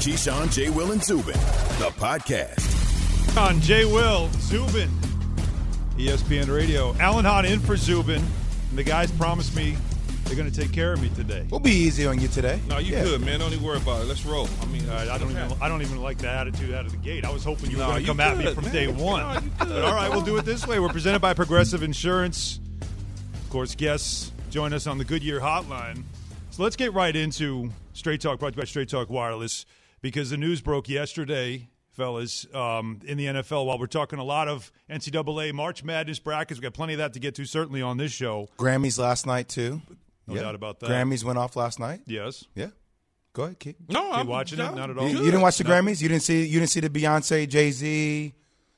Keyshawn, Jay Will, and Zubin, the podcast. On Jay Will, Zubin, ESPN Radio. Alan Hahn in for Zubin. And the guys promised me they're going to take care of me today. We'll be easy on you today. No, you good, man. Don't even worry about it. Let's roll. I mean, I don't even like that attitude out of the gate. I was hoping you were going to come good, at me from day one. No, you good. But all right, we'll do it this way. We're presented by Progressive Insurance. Of course, guests join us on the Goodyear hotline. So let's get right into Straight Talk, brought to you by Straight Talk Wireless, because the news broke yesterday, fellas, in the NFL. While we're talking a lot of NCAA March Madness brackets, we've got plenty of that to get to, certainly on this show. Grammys last night, too. No doubt about that. Grammys went off last night. Yes. Yeah. Go ahead, Keith. No, I'm watching it. Not at all. You didn't watch the Grammys? You didn't see the Beyonce, Jay-Z?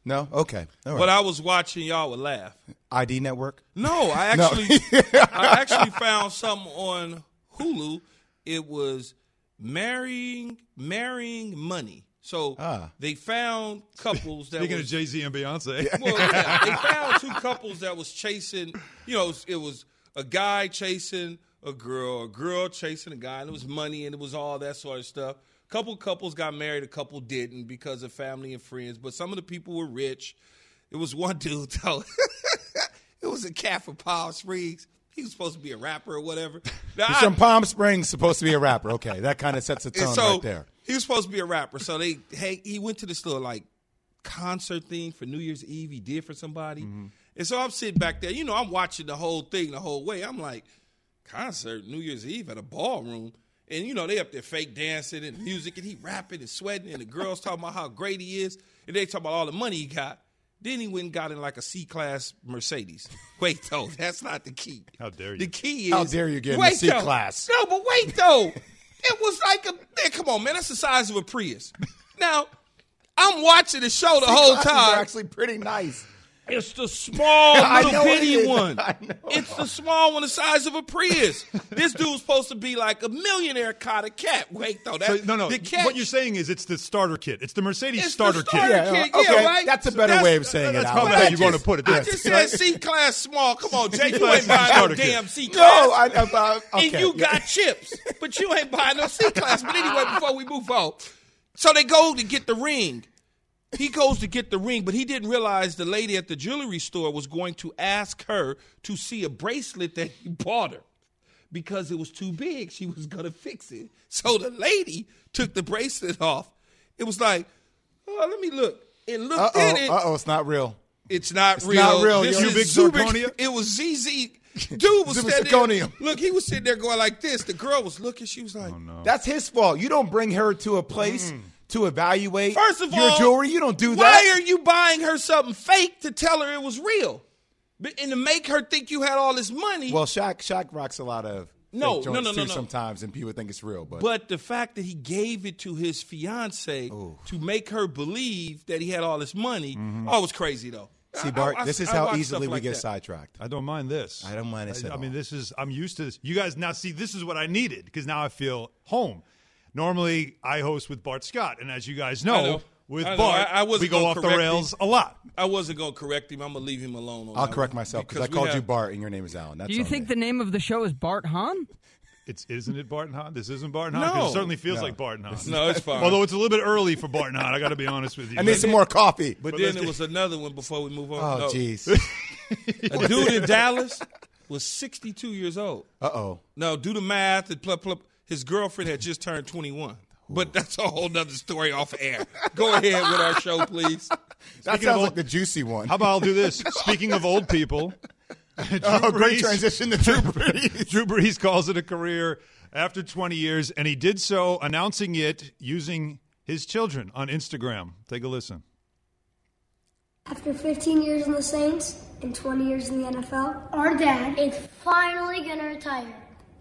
No? Okay. All right. But I was watching, y'all would laugh. ID Network? No, I actually I actually found something on Hulu. It was marrying money. So they found couples that Speaking of Jay-Z and Beyonce. Well, yeah, they found two couples that was chasing, you know, it was a guy chasing a girl chasing a guy, and it was money and it was all that sort of stuff. Couple couples got married, a couple didn't because of family and friends, but some of the people were rich. It was one dude, though. It was a cat from Palm Springs. He was supposed to be a rapper or whatever. Now, he's from Palm Springs, supposed to be a rapper. Okay, that kind of sets a tone right there. He was supposed to be a rapper. So he went to this little like concert thing for New Year's Eve he did for somebody. Mm-hmm. And so I'm sitting back there. You know, I'm watching the whole thing the whole way. I'm like, concert, New Year's Eve at a ballroom. And, you know, they up there fake dancing and music, and he rapping and sweating, and the girls talking about how great he is, and they talking about all the money he got. Then he went and got in like a C-Class Mercedes. Wait, though, that's not the key. How dare you? The key is, how dare you get in a C-Class? No, but wait, though. It was like come on, man, that's the size of a Prius. Now, I'm watching the show the whole time. C-Classes are actually pretty nice. It's the small little bitty one. It's the small one the size of a Prius. This dude's supposed to be like a millionaire kind of cat. Wait, though. What you're saying is it's the starter kit. It's the Mercedes starter kit. Yeah, okay. Right? That's a better way of saying it. That's probably how you want to put it. I just said C-Class small. Come on, Jay, you ain't buying no damn C-Class. No, okay. And you got chips, but you ain't buying no C-Class. But anyway, before we move on, so they go to get the ring. He goes to get the ring, but he didn't realize the lady at the jewelry store was going to ask her to see a bracelet that he bought her because it was too big. She was going to fix it. So the lady took the bracelet off. It was like, oh, let me look. It looked at it. Uh-oh, it's not real. It's not real. It was ZZ. Dude was standing there. Look, he was sitting there going like this. The girl was looking. She was like, oh, no. That's his fault. You don't bring her to a place to evaluate your jewelry. You don't do that. Why are you buying her something fake to tell her it was real? And to make her think you had all this money. Well, Shaq rocks a lot of fake joints too sometimes, and people think it's real. But the fact that he gave it to his fiance to make her believe that he had all this money, it was crazy, though. See, Bart, this is how easily we get sidetracked. I don't mind this. I don't mind this at all. I mean, I'm used to this. You guys now see this is what I needed because now I feel home. Normally, I host with Bart Scott, and as you guys know. With Bart, we go off the rails a lot. I wasn't going to correct him. I'm going to leave him alone. I'll correct myself because I called you Bart, and your name is Alan. That's Do you think the name of the show is Bart Hahn? Isn't it Bart and Hahn? This isn't Bart and Hahn. No. It certainly feels like Bart and Hahn. No, it's fine. Although it's a little bit early for Bart and Hahn, I got to be honest with you. I need some more coffee. But then there was another one before we move on. Oh, jeez. A dude in Dallas was 62 years old. Uh-oh. Now, do the math. His girlfriend had just turned 21. But that's a whole other story off air. Go ahead with our show, please. That sounds like the juicy one. How about I'll do this? Speaking of old people... Brees, great transition to Drew Brees. Drew Brees calls it a career after 20 years, and he did so announcing it using his children on Instagram. Take a listen. After 15 years in the Saints and 20 years in the NFL, our dad is finally going to retire.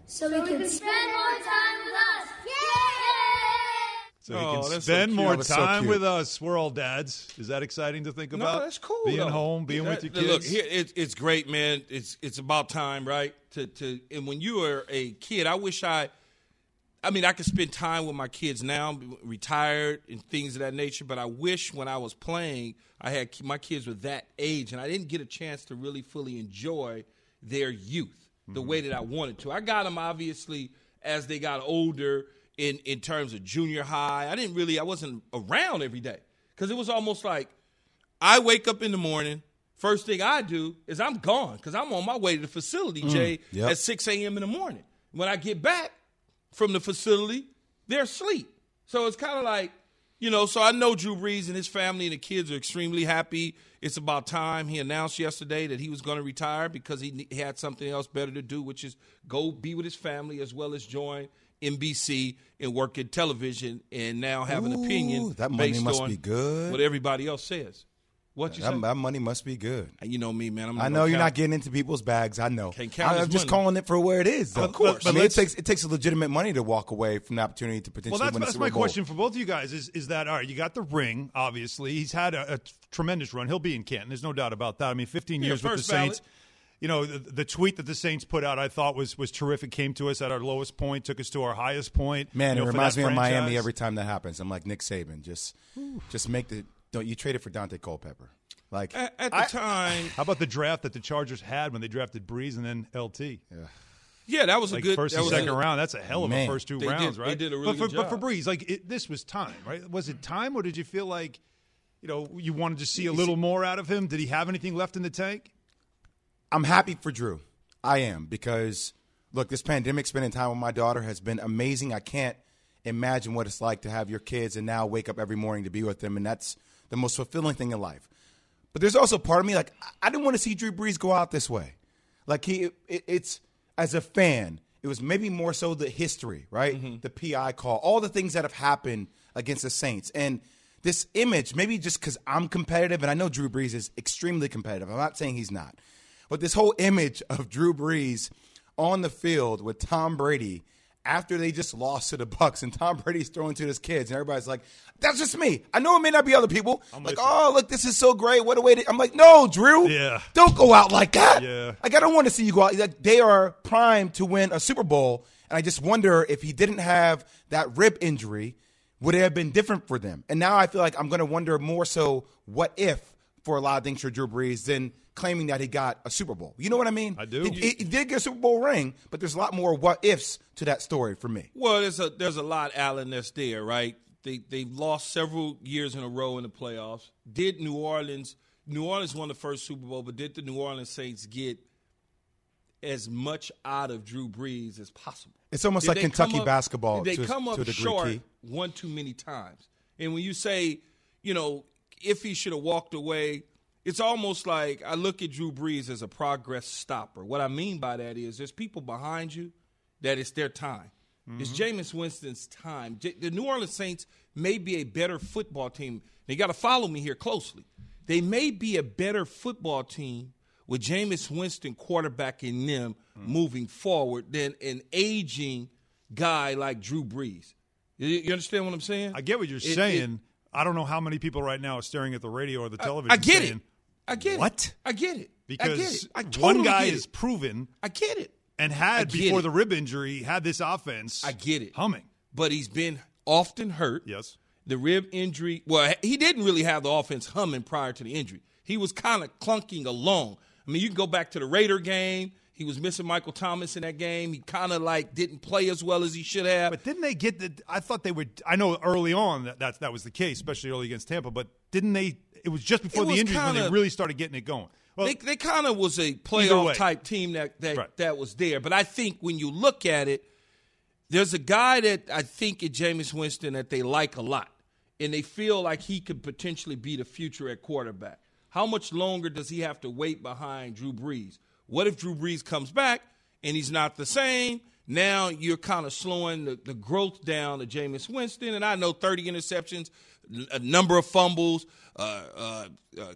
So we can spend more time with us. Yay! So we can spend more time with us. We're all dads. Is that exciting to think about? No, that's cool. Being home, being with your kids. Look, it's great, man. It's about time, right? And when you are a kid, I could spend time with my kids now, retired and things of that nature. But I wish when I was playing, I had my kids were that age, and I didn't get a chance to really fully enjoy their youth the way that I wanted to. I got them obviously as they got older. in terms of junior high. I wasn't around every day because it was almost like I wake up in the morning. First thing I do is I'm gone because I'm on my way to the facility, Jay, at 6 a.m. in the morning. When I get back from the facility, they're asleep. So it's kind of like, you know, so I know Drew Brees and his family and the kids are extremely happy. It's about time. He announced yesterday that he was going to retire because he had something else better to do, which is go be with his family as well as join NBC and work in television and now have an opinion that money based must on be good. What everybody else says. What you say? That money must be good. You know me, man. I know you're not getting into people's bags. I know. Can't count I'm just calling it for where it is, though. Of course. I mean, it takes a legitimate money to walk away from the opportunity to potentially win the Super Bowl. Well, that's my question for both of you guys is that, all right, you got the ring, obviously. He's had a tremendous run. He'll be in Canton. There's no doubt about that. I mean, 15 years with the Saints. You know, the tweet that the Saints put out I thought was terrific. Came to us at our lowest point, took us to our highest point. Man, it reminds me of Miami every time that happens. I'm like, Nick Saban, just make the – Don't you trade it for Dante Culpepper? Like at the time, how about the draft that the Chargers had when they drafted Brees and then LT? Yeah, that was like a good first and second round. That's a hell of a first two rounds, right? They did a really good job. But for Brees, like this was time, right? Was it time, or did you feel like, you know, you wanted to see a little more out of him? Did he have anything left in the tank? I'm happy for Drew. I am, because look, this pandemic, spending time with my daughter has been amazing. I can't imagine what it's like to have your kids and now wake up every morning to be with them, and that's the most fulfilling thing in life. But there's also part of me, like, I didn't want to see Drew Brees go out this way. Like, it's as a fan, it was maybe more so the history, right? Mm-hmm. The PI call, all the things that have happened against the Saints. And this image, maybe just because I'm competitive, and I know Drew Brees is extremely competitive. I'm not saying he's not. But this whole image of Drew Brees on the field with Tom Brady after they just lost to the Bucs, and Tom Brady's throwing to his kids, and everybody's like, that's just me. I know it may not be other people. I'm like, oh, look, this is so great. What a way to – I'm like, no, Drew. Yeah. Don't go out like that. Yeah. Like, I don't want to see you go out. Like, they are primed to win a Super Bowl, and I just wonder if he didn't have that rib injury, would it have been different for them? And now I feel like I'm going to wonder more so what if for a lot of things for Drew Brees than claiming that he got a Super Bowl. You know what I mean? I do. He did get a Super Bowl ring, but there's a lot more what-ifs to that story for me. Well, there's a lot, Alan, that's there, right? They've lost several years in a row in the playoffs. Did New Orleans won the first Super Bowl, but did the New Orleans Saints get as much out of Drew Brees as possible? It's almost like Kentucky basketball. They come up short one too many times. And when you say, you know, if he should have walked away, it's almost like I look at Drew Brees as a progress stopper. What I mean by that is there's people behind you that it's their time. Mm-hmm. It's Jameis Winston's time. The New Orleans Saints may be a better football team. They got to follow me here closely. They may be a better football team with Jameis Winston quarterbacking them moving forward than an aging guy like Drew Brees. You understand what I'm saying? I get what you're saying. I don't know how many people right now are staring at the radio or the television. I get it. I get it. What? I get it. Because one guy is proven. I get it. And had, before the rib injury, had this offense. I get it. Humming. But he's been often hurt. Yes. The rib injury. Well, he didn't really have the offense humming prior to the injury. He was kind of clunking along. I mean, you can go back to the Raider game. He was missing Michael Thomas in that game. He kind of like didn't play as well as he should have. But didn't they get the – I thought they would – I know early on that was the case, especially early against Tampa. But didn't they – it was just before the injury when they really started getting it going. Well, they kind of was a playoff-type team that was there. But I think when you look at it, there's a guy that I think is Jameis Winston that they like a lot. And they feel like he could potentially be the future at quarterback. How much longer does he have to wait behind Drew Brees? What if Drew Brees comes back and he's not the same? Now you're kind of slowing the growth down to Jameis Winston. And I know 30 interceptions, a number of fumbles,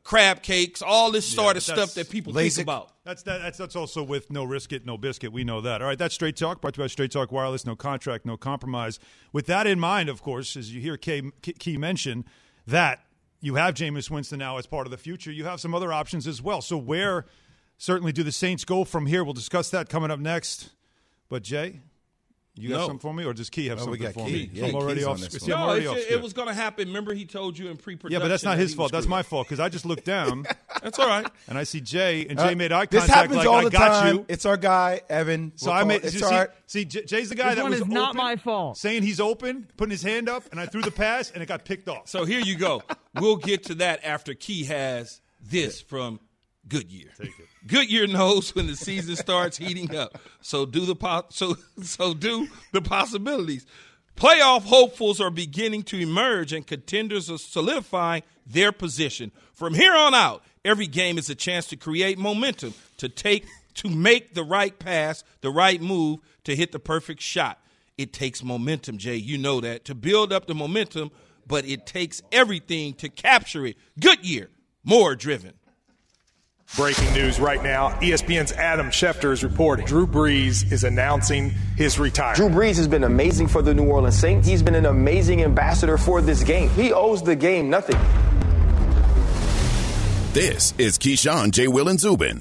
crab cakes, all this sort of stuff that people think about. That's also with no risk it, no biscuit. We know that. All right, that's Straight Talk, brought to you by Straight Talk Wireless. No contract, no compromise. With that in mind, of course, as you hear Key mention, that you have Jameis Winston now as part of the future. You have some other options as well. So where – certainly do the Saints go from here? We'll discuss that coming up next. But, Jay, You got something for me, or just Key have something for me? Yeah, I'm already off. No, it was going to happen. Remember, he told you in pre-production. Yeah, but that's not his fault. That's my fault because I just looked down. That's all right. And I see Jay, and Jay made eye contact. This happens all the time. It's our guy, Evan. So I made. See, Jay's the guy that was not my fault. Saying he's open, putting his hand up, and I threw the pass, and it got picked off. So here you go. We'll get to that after Key has this from Goodyear. Take it. Goodyear knows when the season starts heating up, so do the possibilities. Playoff hopefuls are beginning to emerge, and contenders are solidifying their position. From here on out, every game is a chance to create momentum, to make the right pass, the right move, to hit the perfect shot. It takes momentum, Jay. You know that. To build up the momentum, but it takes everything to capture it. Goodyear, more driven. Breaking news right now. ESPN's Adam Schefter is reporting. Drew Brees is announcing his retirement. Drew Brees has been amazing for the New Orleans Saints. He's been an amazing ambassador for this game. He owes the game nothing. This is Keyshawn, Jay Will, and Zubin.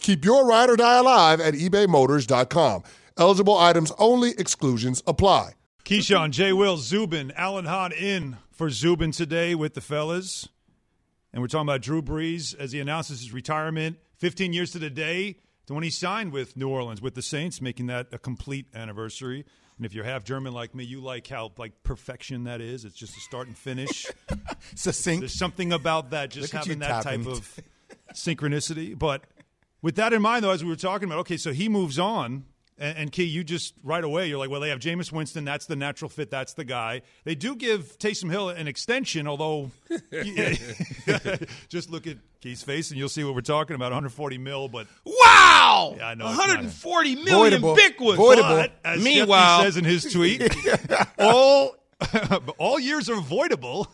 Keep your ride or die alive at ebaymotors.com. Eligible items only. Exclusions apply. Keyshawn, Jay Will, Zubin, Alan Hahn in for Zubin today with the fellas. And we're talking about Drew Brees as he announces his retirement 15 years to the day to when he signed with New Orleans, with the Saints, making that a complete anniversary. And if you're half German like me, you like how like perfection that is. It's just a start and finish. Succinct. There's something about that, just having that type of synchronicity. But with that in mind, though, as we were talking about, okay, so he moves on, and Key, you just right away, you're like, well, they have Jameis Winston. That's the natural fit. That's the guy. They do give Taysom Hill an extension, although just look at Key's face, and you'll see what we're talking about, $140 million. But wow! Yeah, I know, $140 million big ones. Voidable. As Meanwhile, Jeffy says in his tweet, all years are voidable.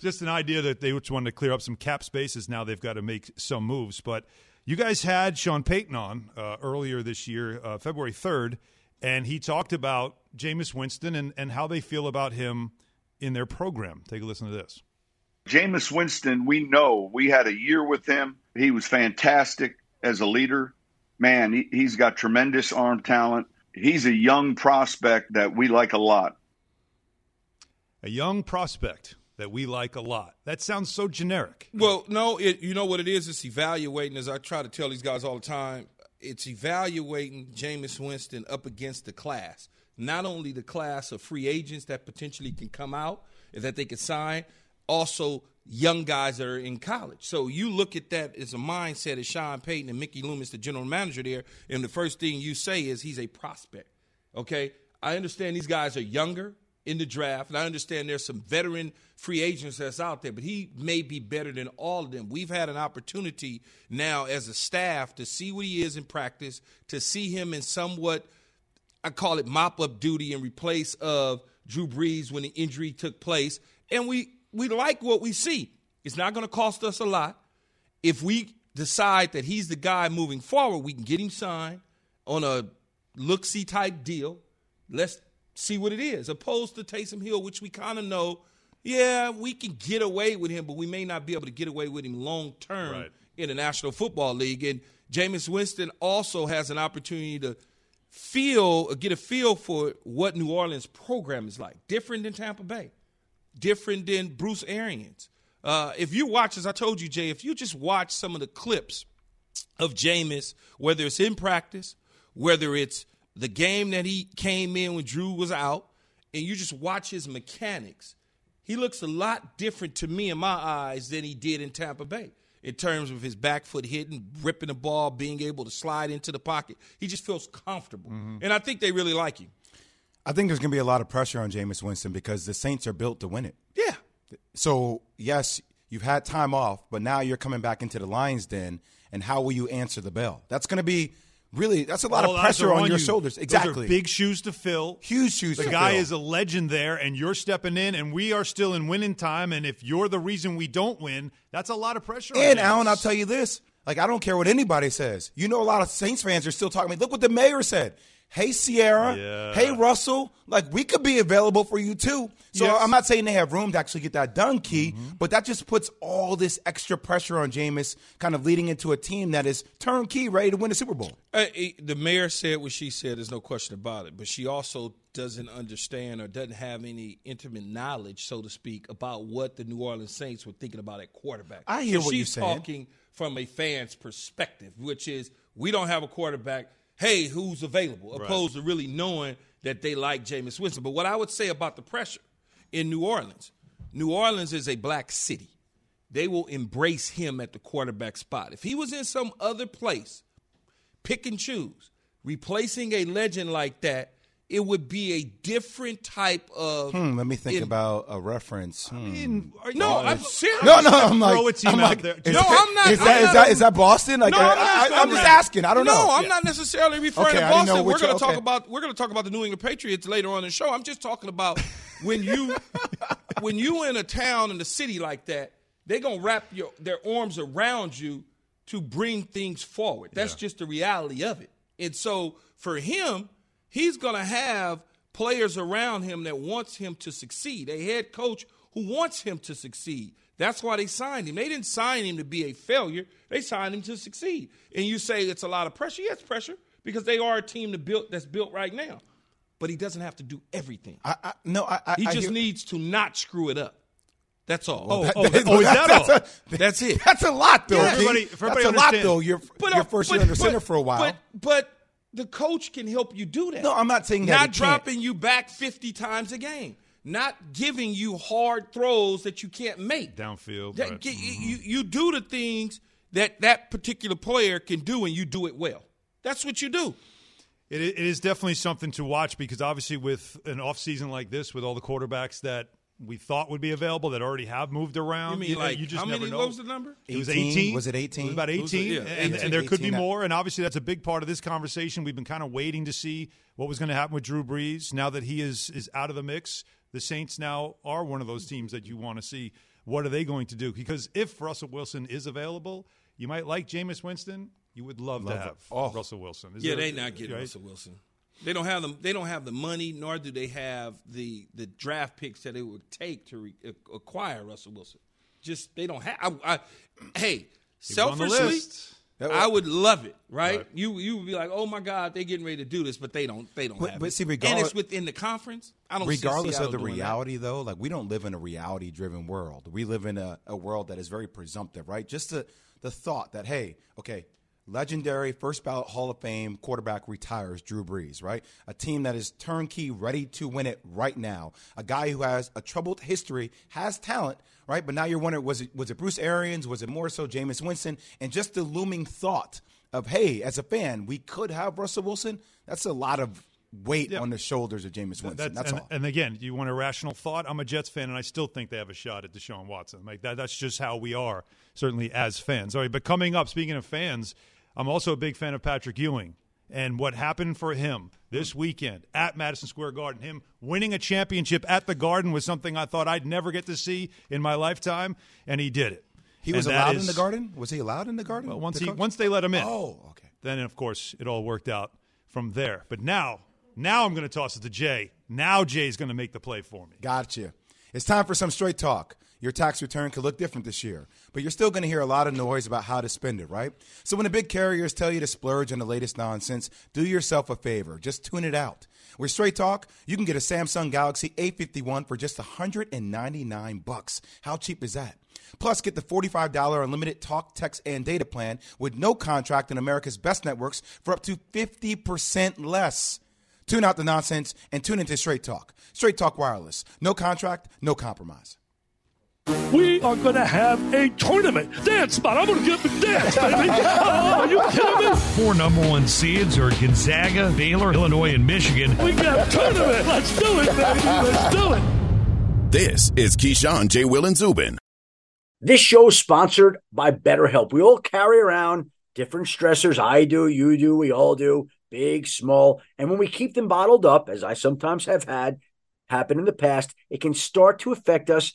Just an idea that they just wanted to clear up some cap spaces. Now they've got to make some moves, but you guys had Sean Payton on earlier this year, February 3rd, and he talked about Jameis Winston and how they feel about him in their program. Take a listen to this. Jameis Winston, we know we had a year with him. He was fantastic as a leader. Man, he's got tremendous arm talent. He's a young prospect that we like a lot. A young prospect that we like a lot. That sounds so generic. Well, no, you know what it is? It's evaluating, as I try to tell these guys all the time, it's evaluating Jameis Winston up against the class. Not only the class of free agents that potentially can come out and that they can sign, also young guys that are in college. So you look at that as a mindset as Sean Payton and Mickey Loomis, the general manager there, and the first thing you say is he's a prospect, okay? I understand these guys are younger in the draft, and I understand there's some veteran free agents that's out there, but he may be better than all of them. We've had an opportunity now as a staff to see what he is in practice, to see him in somewhat, I call it mop-up duty in replace of Drew Brees when the injury took place, and we like what we see. It's not going to cost us a lot. If we decide that he's the guy moving forward, we can get him signed on a look-see type deal. Let's see what it is, opposed to Taysom Hill, which we kind of know, yeah, we can get away with him, but we may not be able to get away with him long term, right, in the National Football League. And Jameis Winston also has an opportunity to get a feel for what New Orleans' program is like. Different than Tampa Bay. Different than Bruce Arians. If you watch, as I told you, Jay, if you just watch some of the clips of Jameis, whether it's in practice, whether it's the game that he came in when Drew was out, and you just watch his mechanics, he looks a lot different to me in my eyes than he did in Tampa Bay in terms of his back foot hitting, ripping the ball, being able to slide into the pocket. He just feels comfortable. Mm-hmm. And I think they really like him. I think there's going to be a lot of pressure on Jameis Winston because the Saints are built to win it. Yeah. So, yes, you've had time off, but now you're coming back into the lion's den, and how will you answer the bell? That's going to be really – that's a lot of pressure on your shoulders. Exactly. Those are big shoes to fill. Huge shoes to fill. The guy is a legend there, and you're stepping in, and we are still in winning time, and if you're the reason we don't win, that's a lot of pressure on us. And, Alan, I'll tell you this. Like, I don't care what anybody says. You know, a lot of Saints fans are still talking. I mean, look what the mayor said. Hey, Sierra. Yeah. Hey, Russell. Like, we could be available for you, too. So yes. I'm not saying they have room to actually get that done, Key, but that just puts all this extra pressure on Jameis, kind of leading into a team that is turnkey, ready to win the Super Bowl. The mayor said what she said. There's no question about it. But she also doesn't understand or doesn't have any intimate knowledge, so to speak, about what the New Orleans Saints were thinking about at quarterback. I hear what you're saying. She's talking from a fan's perspective, which is we don't have a quarterback – hey, who's available, opposed to really knowing that they like Jameis Winston. But what I would say about the pressure in New Orleans is a black city. They will embrace him at the quarterback spot. If he was in some other place, pick and choose, replacing a legend like that, it would be a different type of. Let me think about a reference. I mean, I'm serious. No, I'm like, throw a team out there. No, I'm not. Is that Boston? Like, no, I'm just asking. I don't know. No, I'm not necessarily referring to Boston. We're going to talk about. We're going to talk about the New England Patriots later on in the show. I'm just talking about when you in a town in a city like that, they're going to wrap their arms around you to bring things forward. That's just the reality of it. And so for him. He's going to have players around him that wants him to succeed, a head coach who wants him to succeed. That's why they signed him. They didn't sign him to be a failure. They signed him to succeed. And you say it's a lot of pressure. Yes, pressure, because they are a team that's built right now. But he doesn't have to do everything. He just needs to not screw it up. That's all. That's it. That's a lot, though. Yeah. That's a lot, though. You're first year under center for a while. But the coach can help you do that. No, I'm not saying that. Not dropping you back 50 times a game. Not giving you hard throws that you can't make. Downfield. You do the things that particular player can do, and you do it well. That's what you do. It is definitely something to watch because, obviously, with an offseason like this, with all the quarterbacks that we thought would be available that already have moved around. You mean you just never know. What was the number? 18? It was 18. Was it 18? It was about 18. And there could be more. And obviously that's a big part of this conversation. We've been kind of waiting to see what was going to happen with Drew Brees. Now that he is out of the mix, the Saints now are one of those teams that you want to see. What are they going to do? Because if Russell Wilson is available, you might like Jameis Winston. You would love to have Russell Wilson. They're not getting Russell Wilson. They don't have them. They don't have the money, nor do they have the draft picks that it would take to acquire Russell Wilson. Just they don't have. Selfishly, I would love it. Right? You would be like, oh my God, they're getting ready to do this, but they don't. They don't. But see, regardless, and it's within the conference. I don't. Regardless of the reality, though, like we don't live in a reality-driven world. We live in a world that is very presumptive, right? Just the thought that legendary first ballot Hall of Fame quarterback retires Drew Brees, right? A team that is turnkey, ready to win it right now. A guy who has a troubled history, has talent, right? But now you're wondering, was it Bruce Arians? Was it more so Jameis Winston? And just the looming thought of, hey, as a fan, we could have Russell Wilson. That's a lot of weight on the shoulders of Jameis Winston. That's all. And again, you want a rational thought? I'm a Jets fan, and I still think they have a shot at Deshaun Watson. Like that's just how we are, certainly as fans. All right, but coming up, speaking of fans, I'm also a big fan of Patrick Ewing and what happened for him this weekend at Madison Square Garden. Him winning a championship at the Garden was something I thought I'd never get to see in my lifetime, and he did it. He was allowed in the Garden? Was he allowed in the Garden? Well, once they let him in. Oh, okay. Then, of course, it all worked out from there. But now I'm going to toss it to Jay. Now Jay's going to make the play for me. Gotcha. It's time for some straight talk. Your tax return could look different this year, but you're still going to hear a lot of noise about how to spend it, right? So when the big carriers tell you to splurge on the latest nonsense, do yourself a favor. Just tune it out. With Straight Talk, you can get a Samsung Galaxy A51 for just $199. How cheap is that? Plus, get the $45 unlimited talk, text, and data plan with no contract in America's best networks for up to 50% less. Tune out the nonsense and tune into Straight Talk. Straight Talk Wireless. No contract, no compromise. We are going to have a tournament. Dance, man. I'm going to get the dance, baby. Oh, are you kidding me? 4 number one seeds are Gonzaga, Baylor, Illinois, and Michigan. We got a tournament. Let's do it, baby. Let's do it. This is Keyshawn, Jay Will, and Zubin. This show is sponsored by BetterHelp. We all carry around different stressors. I do, you do, we all do. Big, small. And when we keep them bottled up, as I sometimes have had happen in the past, it can start to affect us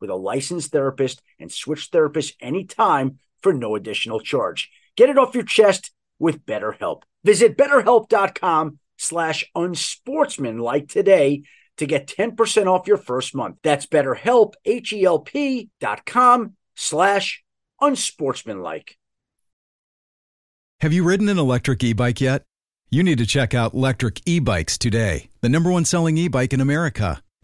with a licensed therapist and switch therapists anytime for no additional charge. Get it off your chest with BetterHelp. Visit BetterHelp.com/unsportsmanlike today to get 10% off your first month. That's BetterHelp, BetterHelp.com/unsportsmanlike. Have you ridden an electric e-bike yet? You need to check out Lectric e-bikes today, the number one selling e-bike in America.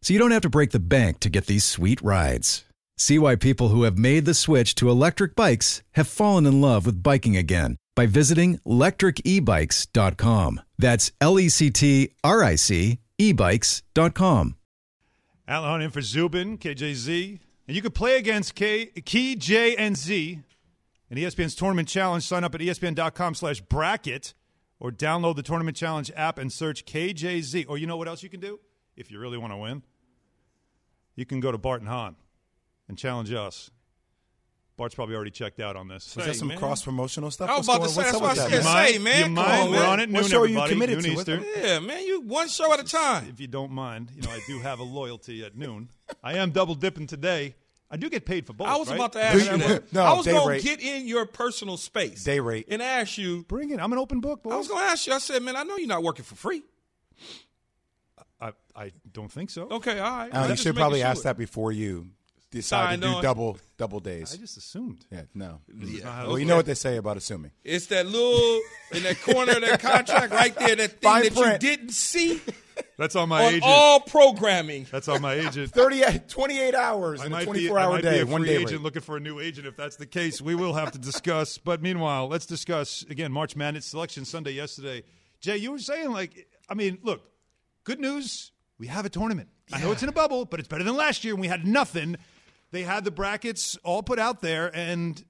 so you don't have to break the bank to get these sweet rides. See why people who have made the switch to electric bikes have fallen in love with biking again by visiting lectricebikes.com. That's LECTRIC ebikes.com. Alan Hahn in for Zubin, KJZ. And you can play against Key, J, and Z in ESPN's Tournament Challenge. Sign up at ESPN.com/bracket or download the Tournament Challenge app and search KJZ. Or you know what else you can do? If you really want to win, you can go to Bart and Hahn and challenge us. Bart's probably already checked out on this. Is that some cross-promotional stuff? I was about to say, that's what I was going to say, man. You mind? We're on at noon, everybody. What show are you committed to? Eastern. Yeah, man, you one show at a time. If you don't mind, you know, I do have a loyalty at noon. I am double-dipping today. I do get paid for both, I was about to ask you. No, I was going to get in your personal space. Day rate. And ask you. Bring it. I'm an open book, boy. I was going to ask you. I said, man, I know you're not working for free. I don't think so. Okay, all right. You should probably ask that before you decide to do double days. I just assumed. Yeah, no. Yeah. Well, you know what they say about assuming. It's that little in that corner of that contract right there, that thing Fine that print. You didn't see. That's on my agent. All programming. That's on my agent. 28 hours in a 24-hour day. I might be a free agent looking for a new agent. If that's the case, we will have to discuss. But meanwhile, let's discuss, again, March Madness Selection Sunday yesterday. Jay, you were saying, look, good news, we have a tournament. I know it's in a bubble, but it's better than last year, and we had nothing. They had the brackets all put out there, and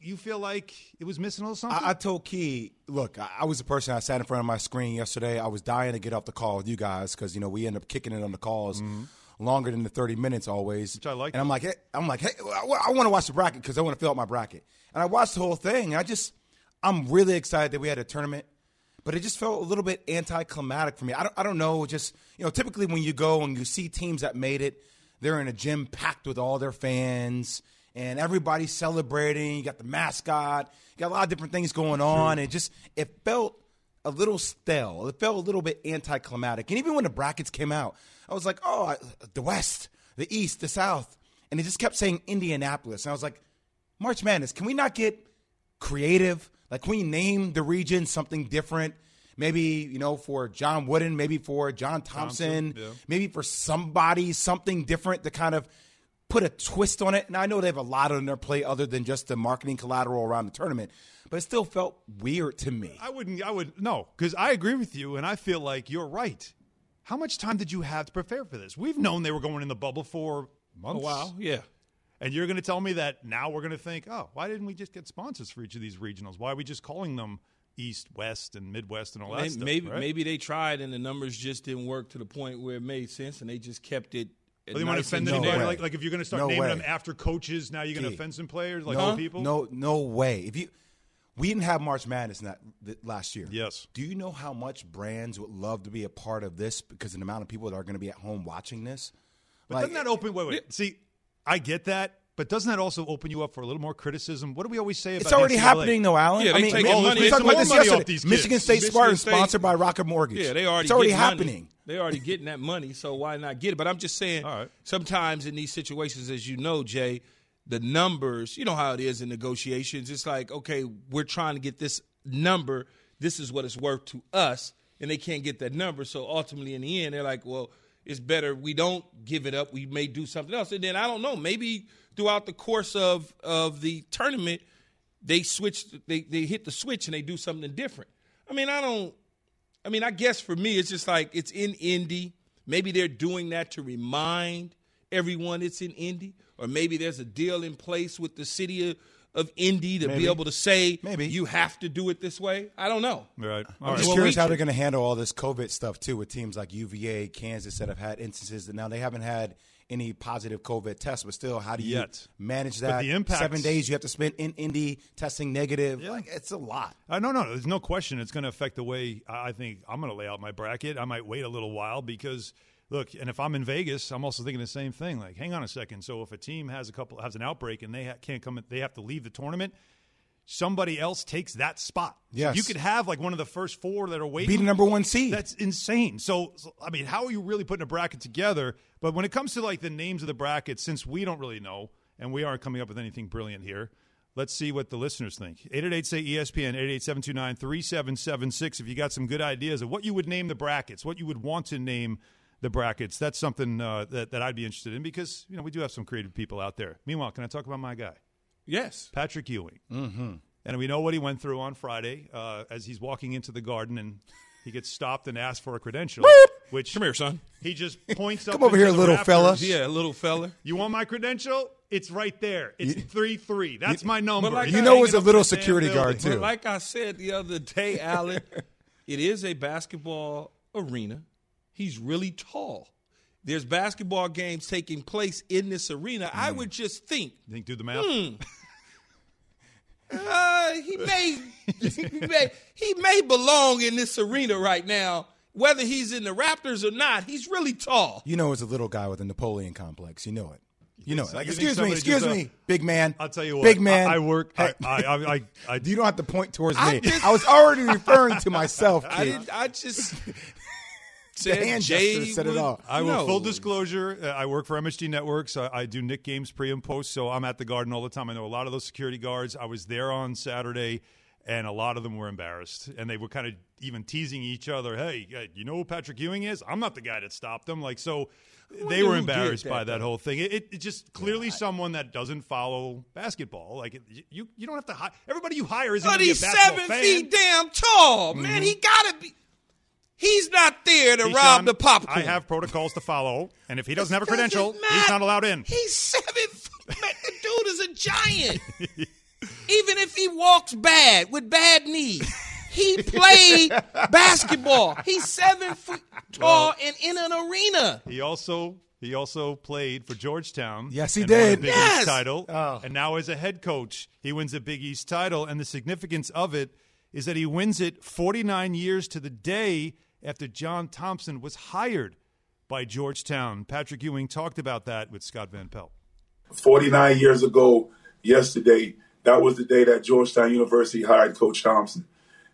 you feel like it was missing a little something? I told Key, look, I was the person, I sat in front of my screen yesterday. I was dying to get off the call with you guys because, you know, we end up kicking it on the calls longer than the 30 minutes always. Which I like. And I'm like, hey, I want to watch the bracket because I want to fill out my bracket. And I watched the whole thing, and I'm really excited that we had a tournament. But it just felt a little bit anticlimactic for me. I don't know. Just, you know, typically when you go and you see teams that made it, they're in a gym packed with all their fans and everybody's celebrating. You got the mascot. You got a lot of different things going on. True. It felt a little stale. It felt a little bit anticlimactic. And even when the brackets came out, I was like, oh, the West, the East, the South. And it just kept saying Indianapolis. And I was like, March Madness, can we not get creative? Like, can we name the region something different? Maybe, you know, for John Wooden, maybe for John Thompson, maybe for somebody, something different to kind of put a twist on it. And I know they have a lot on their plate other than just the marketing collateral around the tournament, but it still felt weird to me. I wouldn't, no, because I agree with you, and I feel like you're right. How much time did you have to prepare for this? We've known they were going in the bubble for months. Wow, yeah. And you're going to tell me that now we're going to think, oh, why didn't we just get sponsors for each of these regionals? Why are we just calling them East, West, and Midwest and all that stuff? Maybe, right? Maybe they tried and the numbers just didn't work to the point where it made sense, and they just kept it. Well, they want to offend anybody. No, like if you're going to start naming them after coaches, now you're going to offend some players, like some people? No way. We didn't have March Madness last year. Yes. Do you know how much brands would love to be a part of this because of the amount of people that are going to be at home watching this? But doesn't that open – wait. See, I get that, but doesn't that also open you up for a little more criticism? What do we always say about it? It's already NCAA? Happening, though, Alan. Yeah, we talked about this yesterday. Michigan State Spartans sponsored by Rocket Mortgage. Yeah, it's already happening. They're already getting that money, so why not get it? But I'm just saying, sometimes in these situations, as you know, Jay, the numbers, you know how it is in negotiations. It's like, okay, we're trying to get this number. This is what it's worth to us, and they can't get that number. So ultimately, in the end, they're like, well, it's better we don't give it up. We may do something else. And then I don't know, maybe throughout the course of the tournament, they switch, they hit the switch and they do something different. I guess for me, it's just like it's in Indy. Maybe they're doing that to remind everyone it's in Indy. Or maybe there's a deal in place with the city of Indy to be able to say you have to do it this way. I don't know. Right. I'm just curious how they're going to handle all this COVID stuff, too, with teams like UVA, Kansas that have had instances that now they haven't had any positive COVID tests, but still, how do you manage that? But the impact, 7 days you have to spend in Indy testing negative. Yeah. It's a lot. No, there's no question it's going to affect the way I think I'm going to lay out my bracket. I might wait a little while because – look, and if I'm in Vegas, I'm also thinking the same thing. Like, hang on a second. So if a team has an outbreak and they can't come, they have to leave the tournament. Somebody else takes that spot. Yes. So you could have like one of the first four that are waiting. Be the number one seed. That's insane. So I mean, how are you really putting a bracket together? But when it comes to like the names of the brackets, since we don't really know and we aren't coming up with anything brilliant here, let's see what the listeners think. 888-SAY-ESPN, 888-729-3776. If you got some good ideas of what you would name the brackets, what you would want to name the brackets. That's something that I'd be interested in because, you know, we do have some creative people out there. Meanwhile, can I talk about my guy? Yes. Patrick Ewing. Mm-hmm. And we know what he went through on Friday as he's walking into the Garden and he gets stopped and asked for a credential. Which, come here, son. He just points up. Come over here, little fella. Yeah, little fella. You want my credential? It's right there. It's 3-3. That's my number. Like you know, it was a little security guard, too. But like I said the other day, Alan, it is a basketball arena. He's really tall. There's basketball games taking place in this arena. I would just think. You think do the math? He may belong in this arena right now. Whether he's in the Raptors or not, he's really tall. You know it's a little guy with a Napoleon complex. You know it. You know it. Like, excuse me, big man. I'll tell you what. Big man. I work. I you don't have to point towards me. I was already referring to myself, kid. The hand gesture said it all. Full disclosure, I work for MSG Networks. I do Nick games pre and post, so I'm at the Garden all the time. I know a lot of those security guards. I was there on Saturday, and a lot of them were embarrassed. And they were kind of even teasing each other. Hey, you know who Patrick Ewing is? I'm not the guy that stopped him. Like, so they were embarrassed by that whole thing. It's just clearly someone that doesn't follow basketball. Like, you don't have to hire. Everybody you hire isn't going to be a basketball fan. But he's 7 feet damn tall, man. Mm-hmm. He got to be. He's not there to rob the popcorn. I have protocols to follow, and if he doesn't have a credential, he's not allowed in. He's 7 feet. The dude is a giant. Even if he walks bad with bad knees, he played basketball. He's 7 feet tall and in an arena. He also played for Georgetown. Yes, he did. Won a Big East title, and now as a head coach, he wins a Big East title, and the significance of it is that he wins it 49 years to the day after John Thompson was hired by Georgetown. Patrick Ewing talked about that with Scott Van Pelt. 49 years ago yesterday, that was the day that Georgetown University hired Coach Thompson.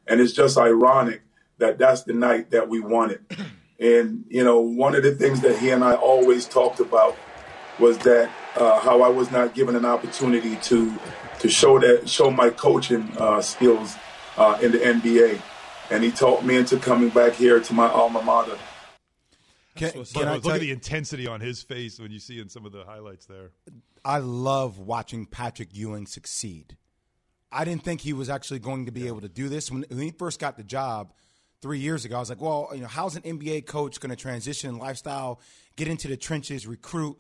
And it's just ironic that that's the night that we won it. And, you know, one of the things that he and I always talked about was that how I was not given an opportunity to show my coaching skills in the NBA. And he talked me into coming back here to my alma mater. Look at the intensity on his face when you see in some of the highlights there. I love watching Patrick Ewing succeed. I didn't think he was actually going to be able to do this. When he first got the job 3 years ago, I was like, well, you know, how's an NBA coach going to transition in lifestyle, get into the trenches, recruit?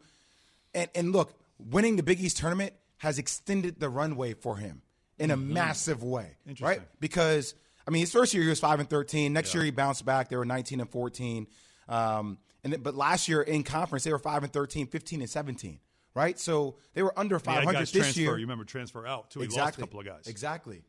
And look, winning the Big East tournament has extended the runway for him in a massive way, right? Because, I mean, his first year he was 5-13. Next year he bounced back. They were 19-14. But last year in conference they were 5-13, 15-17. Right, so they were under 500 this year. You remember transfer out too. He lost a couple of guys. Exactly.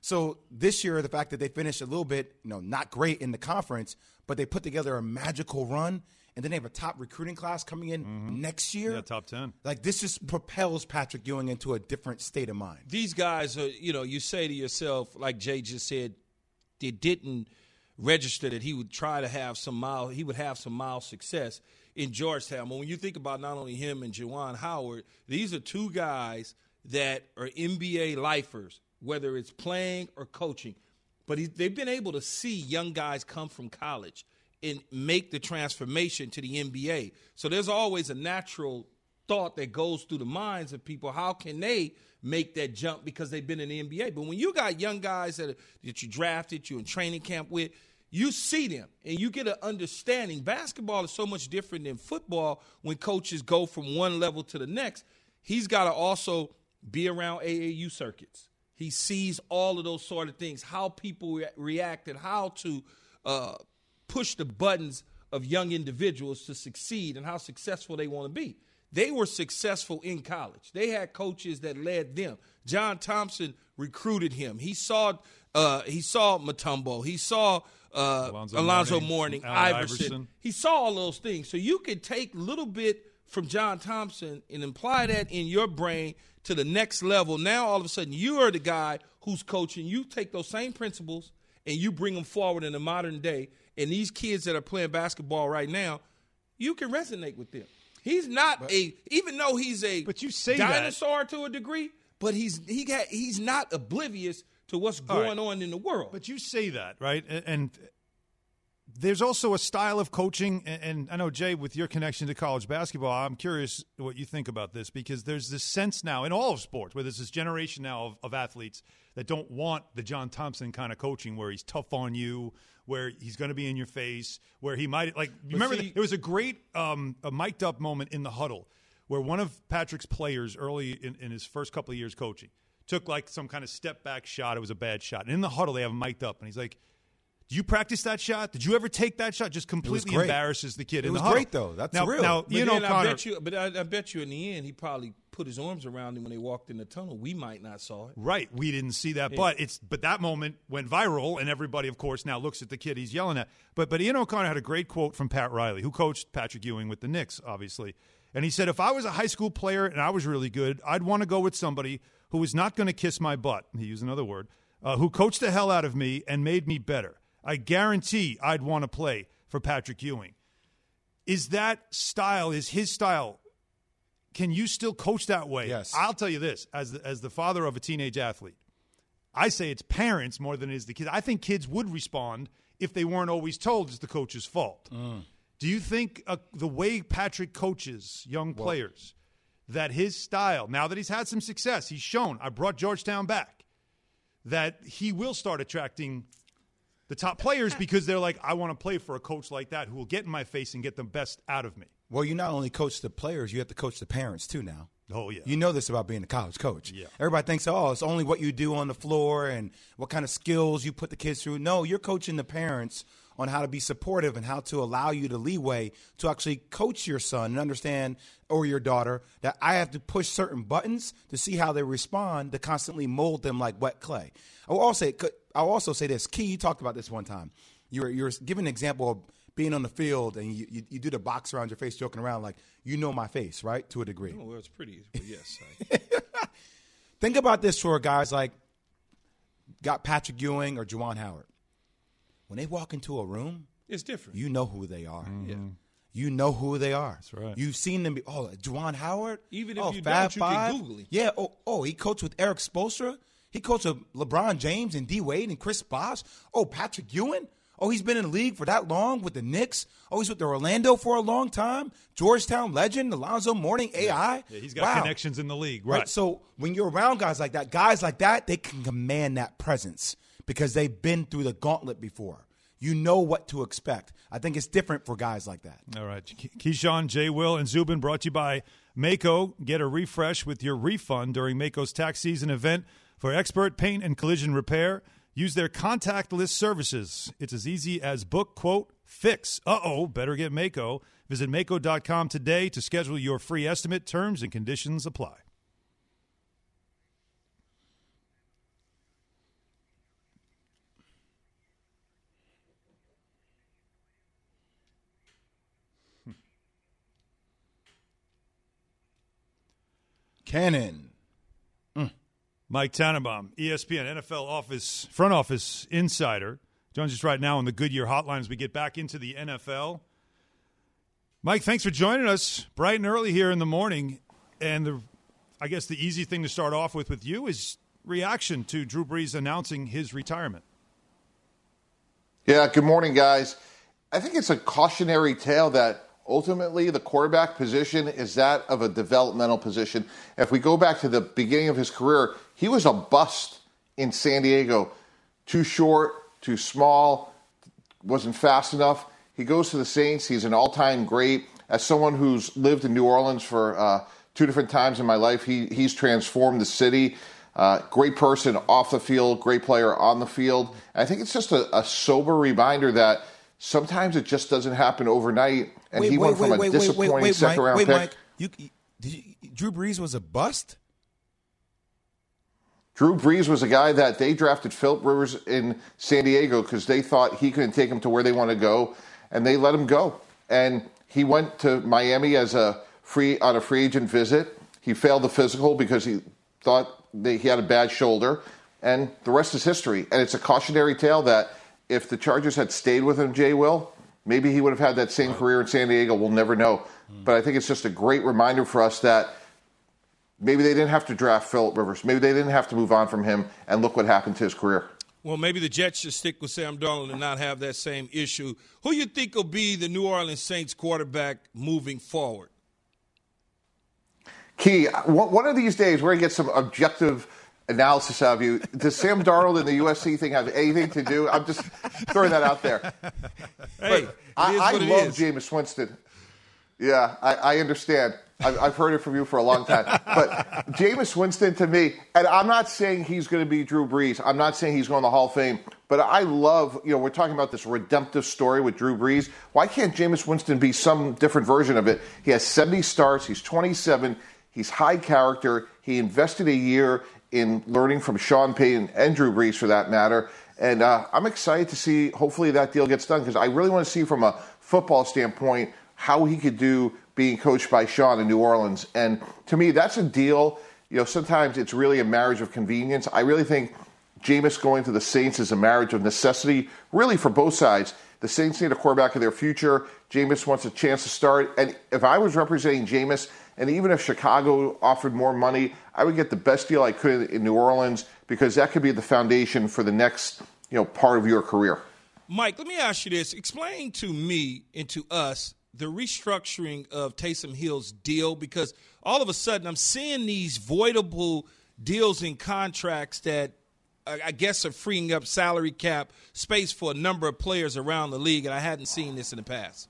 So this year, the fact that they finished a little bit, you know, not great in the conference, but they put together a magical run, and then they have a top recruiting class coming in next year. Yeah, top 10. Like this just propels Patrick Ewing into a different state of mind. These guys are, you know, you say to yourself, like Jay just said, they didn't register that he would try to have some mild. He would have some mild success in Georgetown. But when you think about not only him and Juwan Howard, these are two guys that are NBA lifers, whether it's playing or coaching. But they've been able to see young guys come from college and make the transformation to the NBA. So there's always a natural thought that goes through the minds of people. How can they make that jump because they've been in the NBA? But when you got young guys that you drafted, you're in training camp with, you see them, and you get an understanding. Basketball is so much different than football when coaches go from one level to the next. He's got to also be around AAU circuits. He sees all of those sort of things, how people react and how to push the buttons of young individuals to succeed and how successful they want to be. They were successful in college. They had coaches that led them. John Thompson recruited him. He saw Mutombo. He saw Alonzo Mourning, Iverson. He saw all those things. So you could take a little bit from John Thompson and imply that in your brain to the next level. Now all of a sudden you are the guy who's coaching. You take those same principles and you bring them forward in the modern day. And these kids that are playing basketball right now, you can resonate with them. He's not even though he's a dinosaur that to a degree, but he's not oblivious to what's going on in the world. But you say that, right? And there's also a style of coaching. And I know, Jay, with your connection to college basketball, I'm curious what you think about this, because there's this sense now in all of sports where there's this generation now of athletes that don't want the John Thompson kind of coaching where he's tough on you, where he's going to be in your face, where he might – like, you remember there was a great mic'd up moment in the huddle where one of Patrick's players early in his first couple of years coaching took, like, some kind of step-back shot. It was a bad shot. And in the huddle, they have him mic'd up, and he's like, "Did you practice that shot? Did you ever take that shot?" Just completely embarrasses the kid in the huddle. It was great, though. That's real. Now, you know, Connor. I bet you in the end he probably put his arms around him when they walked in the tunnel. We might not saw it. Right. We didn't see that. Yeah. But that moment went viral, and everybody, of course, now looks at the kid he's yelling at. But Ian O'Connor had a great quote from Pat Riley, who coached Patrick Ewing with the Knicks, obviously. And he said, "If I was a high school player and I was really good, I'd want to go with somebody who is not going to kiss my butt," he used another word, "who coached the hell out of me and made me better. I guarantee I'd want to play for Patrick Ewing." Is that style, is his style, can you still coach that way? Yes. I'll tell you this, as the father of a teenage athlete, I say it's parents more than it is the kids. I think kids would respond if they weren't always told it's the coach's fault. Do you think the way Patrick coaches young players, that his style, now that he's had some success, he's shown, "I brought Georgetown back," that he will start attracting the top players because they're like, "I want to play for a coach like that who will get in my face and get the best out of me"? Well, you not only coach the players, you have to coach the parents too now. Oh, yeah. You know this about being a college coach. Yeah. Everybody thinks, oh, it's only what you do on the floor and what kind of skills you put the kids through. No, you're coaching the parents on how to be supportive and how to allow you the leeway to actually coach your son and understand, or your daughter, that I have to push certain buttons to see how they respond, to constantly mold them like wet clay. I'll also say this. Key, you talked about this one time. You're giving an example of being on the field and you do the box around your face, joking around like, you know my face, right, to a degree. Oh, well, it's pretty, but yes. Think about this for guys like got Patrick Ewing or Juwan Howard. When they walk into a room, it's different. You know who they are. Mm-hmm. Yeah. You know who they are. That's right. You've seen them be, oh, Juwan Howard. Even if you don't, you can Google him. Yeah, he coached with Eric Spoelstra. He coached with LeBron James and D. Wade and Chris Bosh. Oh, Patrick Ewing? Oh, he's been in the league for that long with the Knicks? Oh, he's with the Orlando for a long time? Georgetown legend, Alonzo Mourning, AI? Yeah, he's got connections in the league, right? So when you're around guys like that, they can command that presence because they've been through the gauntlet before. You know what to expect. I think it's different for guys like that. All right. Keyshawn, Jay Will, and Zubin brought to you by Maaco. Get a refresh with your refund during Maaco's tax season event for expert paint and collision repair. Use their contactless services. It's as easy as book, quote, fix. Uh-oh, better get Maaco. Visit Maaco.com today to schedule your free estimate. Terms and conditions apply. Cannon. Mike Tannenbaum, ESPN, NFL office, front office insider. Joins us right now on the Goodyear hotline as we get back into the NFL. Mike, thanks for joining us bright and early here in the morning. And I guess the easy thing to start off with you is reaction to Drew Brees announcing his retirement. Yeah, good morning, guys. I think it's a cautionary tale that ultimately, the quarterback position is that of a developmental position. If we go back to the beginning of his career, he was a bust in San Diego. Too short, too small, wasn't fast enough. He goes to the Saints. He's an all-time great. As someone who's lived in New Orleans for two different times in my life, he's transformed the city. Great person off the field, great player on the field. And I think it's just a sober reminder that sometimes it just doesn't happen overnight, and he went from a disappointing second-round pick. Mike, Drew Brees was a bust? Drew Brees was a guy that they drafted Philip Rivers in San Diego because they thought he couldn't take him to where they want to go, and they let him go. And he went to Miami as on a free agent visit. He failed the physical because he thought that he had a bad shoulder, and the rest is history. And it's a cautionary tale that if the Chargers had stayed with him, Jay Will, maybe he would have had that same career in San Diego. We'll never know. But I think it's just a great reminder for us that maybe they didn't have to draft Philip Rivers. Maybe they didn't have to move on from him, and look what happened to his career. Well, maybe the Jets should stick with Sam Darnold and not have that same issue. Who you think will be the New Orleans Saints quarterback moving forward? Key, one of these days we're going to get some objective analysis out of you. Does Sam Darnold and the USC thing have anything to do? I'm just throwing that out there. Hey, I love Jameis Winston. Yeah, I understand. I've heard it from you for a long time. But Jameis Winston to me, and I'm not saying he's going to be Drew Brees. I'm not saying he's going to the Hall of Fame. But I love, we're talking about this redemptive story with Drew Brees. Why can't Jameis Winston be some different version of it? He has 70 starts. He's 27. He's high character. He invested a year in learning from Sean Payton and Drew Brees, for that matter. And I'm excited to see, hopefully, that deal gets done because I really want to see from a football standpoint how he could do being coached by Sean in New Orleans. And to me, that's a deal. Sometimes it's really a marriage of convenience. I really think Jameis going to the Saints is a marriage of necessity, really for both sides. The Saints need a quarterback of their future. Jameis wants a chance to start. And if I was representing Jameis, and even if Chicago offered more money, I would get the best deal I could in New Orleans because that could be the foundation for the next, part of your career. Mike, let me ask you this. Explain to me and to us the restructuring of Taysom Hill's deal because all of a sudden I'm seeing these voidable deals and contracts that I guess are freeing up salary cap space for a number of players around the league, and I hadn't seen this in the past.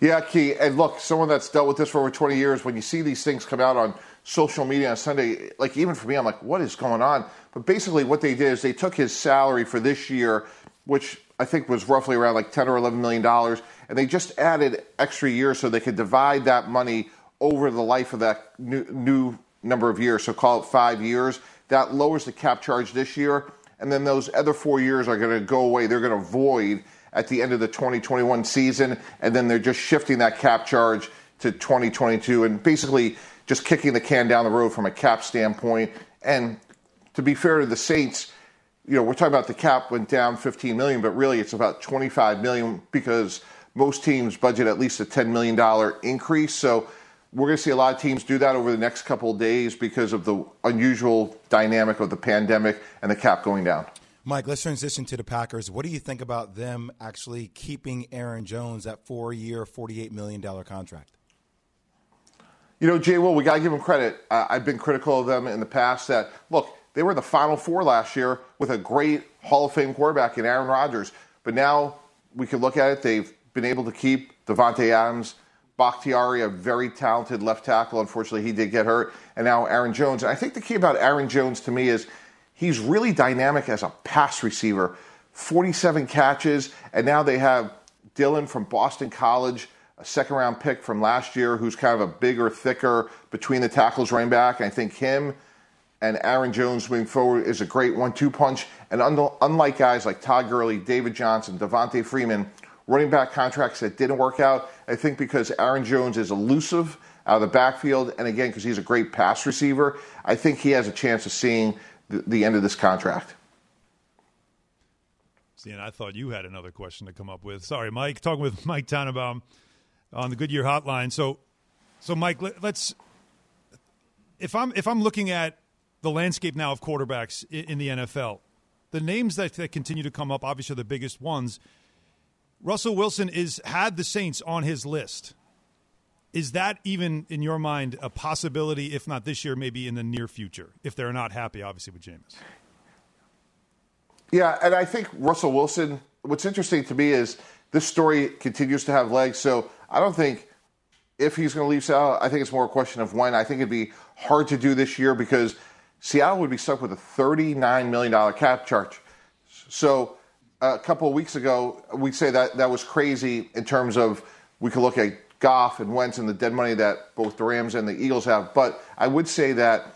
Yeah, Key, and look, someone that's dealt with this for over 20 years, when you see these things come out on social media on Sunday, like even for me, I'm like, what is going on? But basically what they did is they took his salary for this year, which I think was roughly around like $10 or $11 million, and they just added extra years so they could divide that money over the life of that new number of years, so call it 5 years. That lowers the cap charge this year, and then those other 4 years are going to go away. They're going to void at the end of the 2021 season, and then they're just shifting that cap charge to 2022 and basically just kicking the can down the road from a cap standpoint. And to be fair to the Saints, we're talking about the cap went down $15 million, but really it's about $25 million because most teams budget at least a $10 million increase. So we're going to see a lot of teams do that over the next couple of days because of the unusual dynamic of the pandemic and the cap going down. Mike, let's transition to the Packers. What do you think about them actually keeping Aaron Jones at 4-year, $48 million contract? You know, Jay, well, we got to give them credit. I've been critical of them in the past that, look, they were in the Final Four last year with a great Hall of Fame quarterback in Aaron Rodgers. But now we can look at it. They've been able to keep Devontae Adams, Bakhtiari, a very talented left tackle. Unfortunately, he did get hurt. And now Aaron Jones. And I think the key about Aaron Jones to me is he's really dynamic as a pass receiver. 47 catches. And now they have Dylan from Boston College, a second-round pick from last year, who's kind of a bigger, thicker, between-the-tackles running back. And I think him and Aaron Jones moving forward is a great 1-2 punch. And unlike guys like Todd Gurley, David Johnson, Devontae Freeman, running back contracts that didn't work out, I think because Aaron Jones is elusive out of the backfield, and again, because he's a great pass receiver, I think he has a chance of seeing the end of this contract. See, and I thought you had another question to come up with. Sorry, Mike. Talking with Mike Tannenbaum on the Goodyear Hotline. So Mike, let's – if I'm looking at the landscape now of quarterbacks in the NFL, the names that continue to come up obviously are the biggest ones. Russell Wilson had the Saints on his list. Is that even, in your mind, a possibility, if not this year, maybe in the near future, if they're not happy, obviously, with Jameis? Yeah, and I think Russell Wilson, what's interesting to me is this story continues to have legs, so I don't think if he's going to leave Seattle, I think it's more a question of when. I think it'd be hard to do this year because Seattle would be stuck with a $39 million cap charge. So a couple of weeks ago, we'd say that was crazy in terms of we could look at Goff and Wentz and the dead money that both the Rams and the Eagles have. But I would say that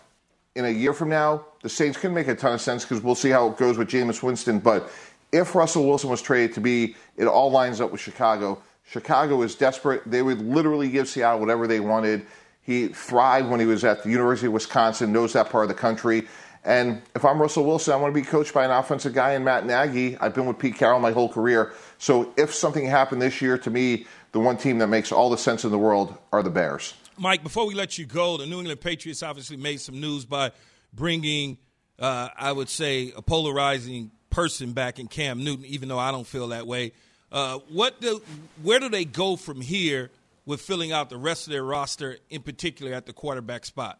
in a year from now, the Saints can make a ton of sense because we'll see how it goes with Jameis Winston. But if Russell Wilson was traded to be, it all lines up with Chicago. Chicago is desperate. They would literally give Seattle whatever they wanted. He thrived when he was at the University of Wisconsin, knows that part of the country. And if I'm Russell Wilson, I want to be coached by an offensive guy in Matt Nagy. I've been with Pete Carroll my whole career. So if something happened this year, to me, the one team that makes all the sense in the world are the Bears. Mike, before we let you go, the New England Patriots obviously made some news by bringing, I would say, a polarizing person back in Cam Newton, even though I don't feel that way. Where do they go from here with filling out the rest of their roster, in particular at the quarterback spot?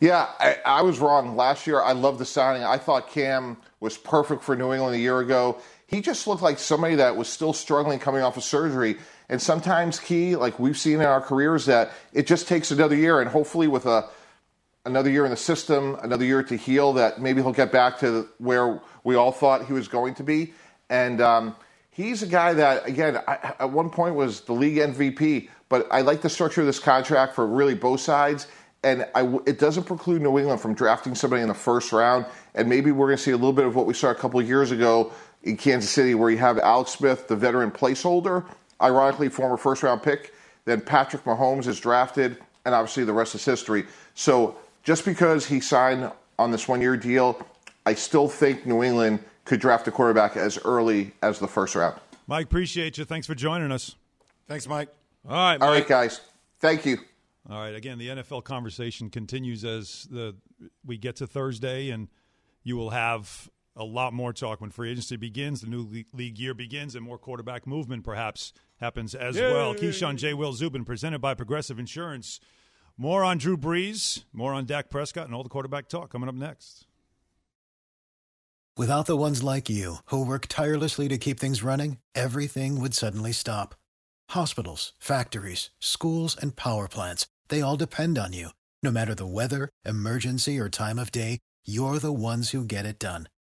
Yeah, I was wrong last year. I loved the signing. I thought Cam was perfect for New England a year ago. He just looked like somebody that was still struggling coming off of surgery. And sometimes, Key, like we've seen in our careers, that it just takes another year. And hopefully with another year in the system, another year to heal, that maybe he'll get back to where we all thought he was going to be. And he's a guy that, again, at one point was the league MVP. But I like the structure of this contract for really both sides. And it doesn't preclude New England from drafting somebody in the first round. And maybe we're going to see a little bit of what we saw a couple of years ago in Kansas City where you have Alex Smith, the veteran placeholder, ironically former first-round pick. Then Patrick Mahomes is drafted, and obviously the rest is history. So just because he signed on this one-year deal, I still think New England could draft a quarterback as early as the first round. Mike, appreciate you. Thanks for joining us. Thanks, Mike. All right, Mike. All right, guys. Thank you. All right, again, the NFL conversation continues as we get to Thursday, and you will have a lot more talk when free agency begins, the new league year begins, and more quarterback movement perhaps happens as well. Keyshawn, J. Will, Zubin, presented by Progressive Insurance. More on Drew Brees, more on Dak Prescott, and all the quarterback talk coming up next. Without the ones like you who work tirelessly to keep things running, everything would suddenly stop. Hospitals, factories, schools, and power plants. They all depend on you. No matter the weather, emergency, or time of day, you're the ones who get it done.